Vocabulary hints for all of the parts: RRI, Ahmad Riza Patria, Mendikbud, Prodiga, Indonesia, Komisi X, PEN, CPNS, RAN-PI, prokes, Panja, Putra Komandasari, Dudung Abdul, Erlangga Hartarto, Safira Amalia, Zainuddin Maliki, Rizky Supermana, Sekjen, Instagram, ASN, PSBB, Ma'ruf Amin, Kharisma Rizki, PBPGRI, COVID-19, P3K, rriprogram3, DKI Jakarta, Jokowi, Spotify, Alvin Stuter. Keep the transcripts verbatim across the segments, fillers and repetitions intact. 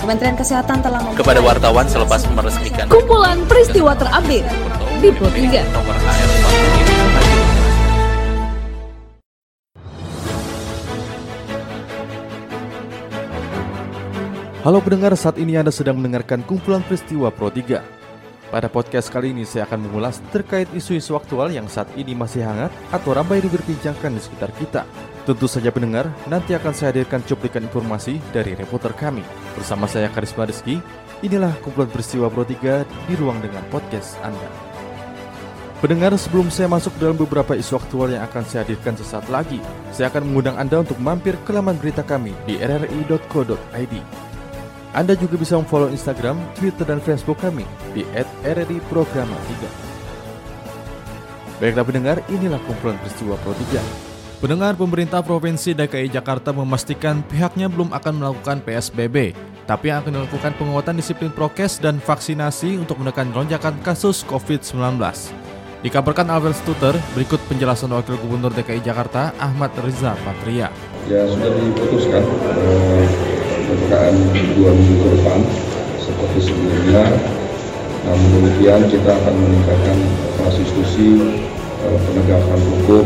Kementerian Kesehatan telah membuat kepada wartawan selepas meresmikan kumpulan peristiwa terupdate di Prodiga. Halo pendengar, saat ini Anda sedang mendengarkan kumpulan peristiwa Prodiga. Pada podcast kali ini saya akan mengulas terkait isu-isu aktual yang saat ini masih hangat atau ramai diperbincangkan di sekitar kita. Tentu saja pendengar, nanti akan saya hadirkan cuplikan informasi dari reporter kami. Bersama saya Kharisma Rizki, inilah kumpulan peristiwa Prodiga di ruang dengar podcast Anda. Pendengar, sebelum saya masuk dalam beberapa isu aktual yang akan saya hadirkan sesaat lagi, saya akan mengundang Anda untuk mampir ke laman berita kami di r r i dot co dot i d. Anda juga bisa follow Instagram, Twitter, dan Facebook kami di at r r i program tiga. Baiklah pendengar, inilah kumpulan peristiwa Prodiga. Pendengar, pemerintah Provinsi D K I Jakarta memastikan pihaknya belum akan melakukan P S B B, tapi akan dilakukan penguatan disiplin prokes dan vaksinasi untuk menekan lonjakan kasus covid sembilan belas. Dikabarkan Alvin Stuter, berikut penjelasan Wakil Gubernur D K I Jakarta, Ahmad Riza Patria. Ya, sudah diputuskan pembukaan dua minggu ke depan seperti sebelumnya. Namun demikian kita akan meningkatkan konsistensi penegakan hukum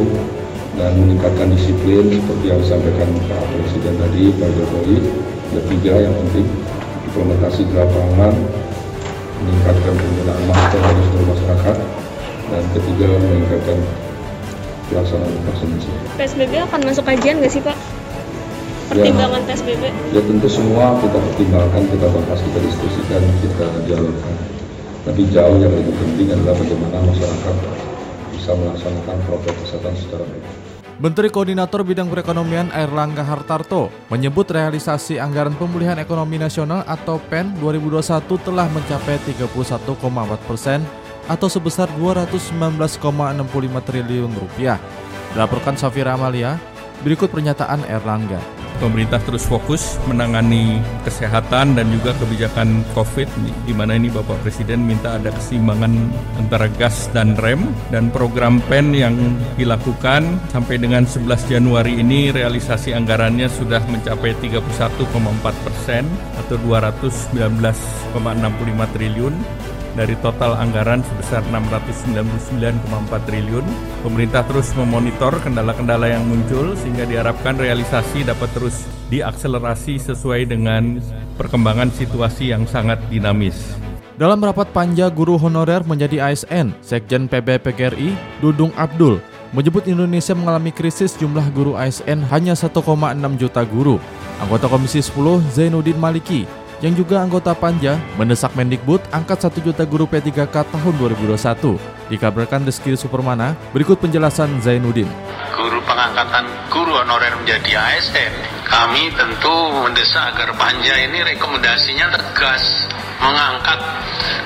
dan meningkatkan disiplin seperti yang disampaikan Pak Presiden tadi, Pak Jokowi. Ada tiga yang penting: implementasi di lapangan, meningkatkan penggunaan masker bagi seluruh masyarakat, dan ketiga meningkatkan pelaksanaan vaksinasi. P S B B akan masuk kajian nggak sih Pak? Pertimbangan ya, P S B B? Ya tentu semua kita pertimbangkan, kita bahas, kita diskusikan, kita dialogkan. Tapi jauh yang lebih penting adalah bagaimana masyarakat bisa melaksanakan protokol kesehatan secara baik. Menteri Koordinator Bidang Perekonomian Erlangga Hartarto menyebut realisasi anggaran pemulihan ekonomi nasional atau P E N dua ribu dua puluh satu telah mencapai tiga puluh satu koma empat persen atau sebesar dua ratus sembilan belas koma enam puluh lima triliun rupiah. Dilaporkan Safira Amalia, berikut pernyataan Erlangga. Pemerintah terus fokus menangani kesehatan dan juga kebijakan COVID, di mana ini Bapak Presiden minta ada keseimbangan antara gas dan rem, dan program P E N yang dilakukan sampai dengan sebelas Januari ini realisasi anggarannya sudah mencapai tiga puluh satu koma empat persen atau dua ratus sembilan belas koma enam puluh lima triliun. Dari total anggaran sebesar enam ratus sembilan puluh sembilan koma empat triliun. Pemerintah terus memonitor kendala-kendala yang muncul sehingga diharapkan realisasi dapat terus diakselerasi sesuai dengan perkembangan situasi yang sangat dinamis. Dalam rapat Panja guru honorer menjadi A S N, Sekjen P B P G R I Dudung Abdul menyebut Indonesia mengalami krisis jumlah guru A S N hanya satu koma enam juta guru. Anggota Komisi sepuluh Zainuddin Maliki yang juga anggota Panja mendesak Mendikbud angkat satu juta guru P tiga K tahun dua ribu dua puluh satu. Dikabarkan Rizky Supermana, berikut penjelasan Zainuddin. Guru pengangkatan guru honorer menjadi A S N, kami tentu mendesak agar Panja ini rekomendasinya tegas mengangkat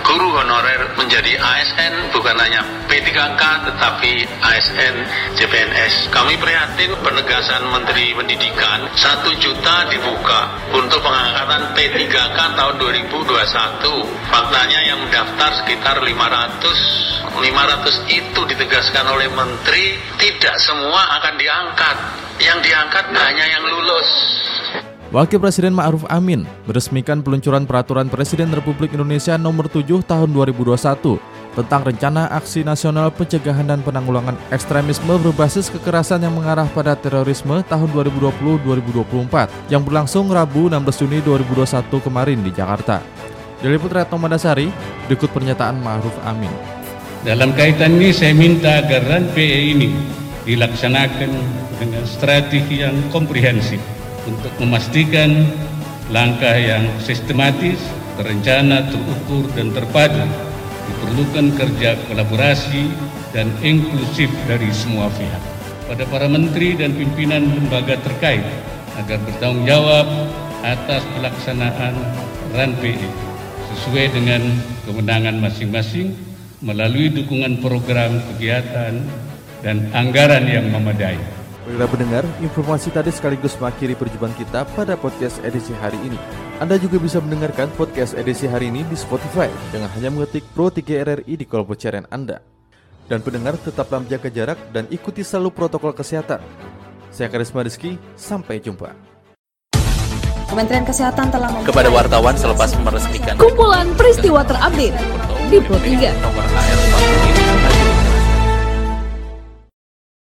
guru honorer menjadi A S N, bukan hanya P tiga K tetapi A S N, C P N S. Kami prihatin penegasan Menteri Pendidikan satu juta dibuka untuk pengangkatan P tiga K tahun dua ribu dua puluh satu. Faktanya yang mendaftar sekitar lima ratus lima ratus itu ditegaskan oleh menteri tidak semua akan diangkat. Yang diangkat hanya yang lulus. Wakil Presiden Ma'ruf Amin meresmikan peluncuran Peraturan Presiden Republik Indonesia Nomor tujuh Tahun dua ribu dua puluh satu tentang rencana aksi nasional pencegahan dan penanggulangan ekstremisme berbasis kekerasan yang mengarah pada terorisme tahun dua ribu dua puluh sampai dua ribu dua puluh empat yang berlangsung Rabu enam belas Juni dua ribu dua puluh satu kemarin di Jakarta. Dari Putra Komandasari, berikut pernyataan Ma'ruf Amin. Dalam kaitan ini saya minta agar R A N P I ini dilaksanakan dengan strategi yang komprehensif untuk memastikan langkah yang sistematis, terencana, terukur, dan terpadu. Diperlukan kerja kolaborasi dan inklusif dari semua pihak. Pada para menteri dan pimpinan lembaga terkait agar bertanggung jawab atas pelaksanaan R A N P I sesuai dengan kewenangan masing-masing melalui dukungan program, kegiatan, dan anggaran yang memadai. Baiklah pendengar, informasi tadi sekaligus mengakhiri perjumpaan kita pada podcast edisi hari ini. Anda juga bisa mendengarkan podcast edisi hari ini di Spotify dengan hanya mengetik Pro tiga R R I di kolom pencarian Anda. Dan pendengar, tetaplah menjaga jarak dan ikuti selalu protokol kesehatan. Saya Kharisma Rizki, sampai jumpa. Kementerian Kesehatan telah memperoleh kepada wartawan selepas meresmikan kumpulan peristiwa terupdate di Prodiga.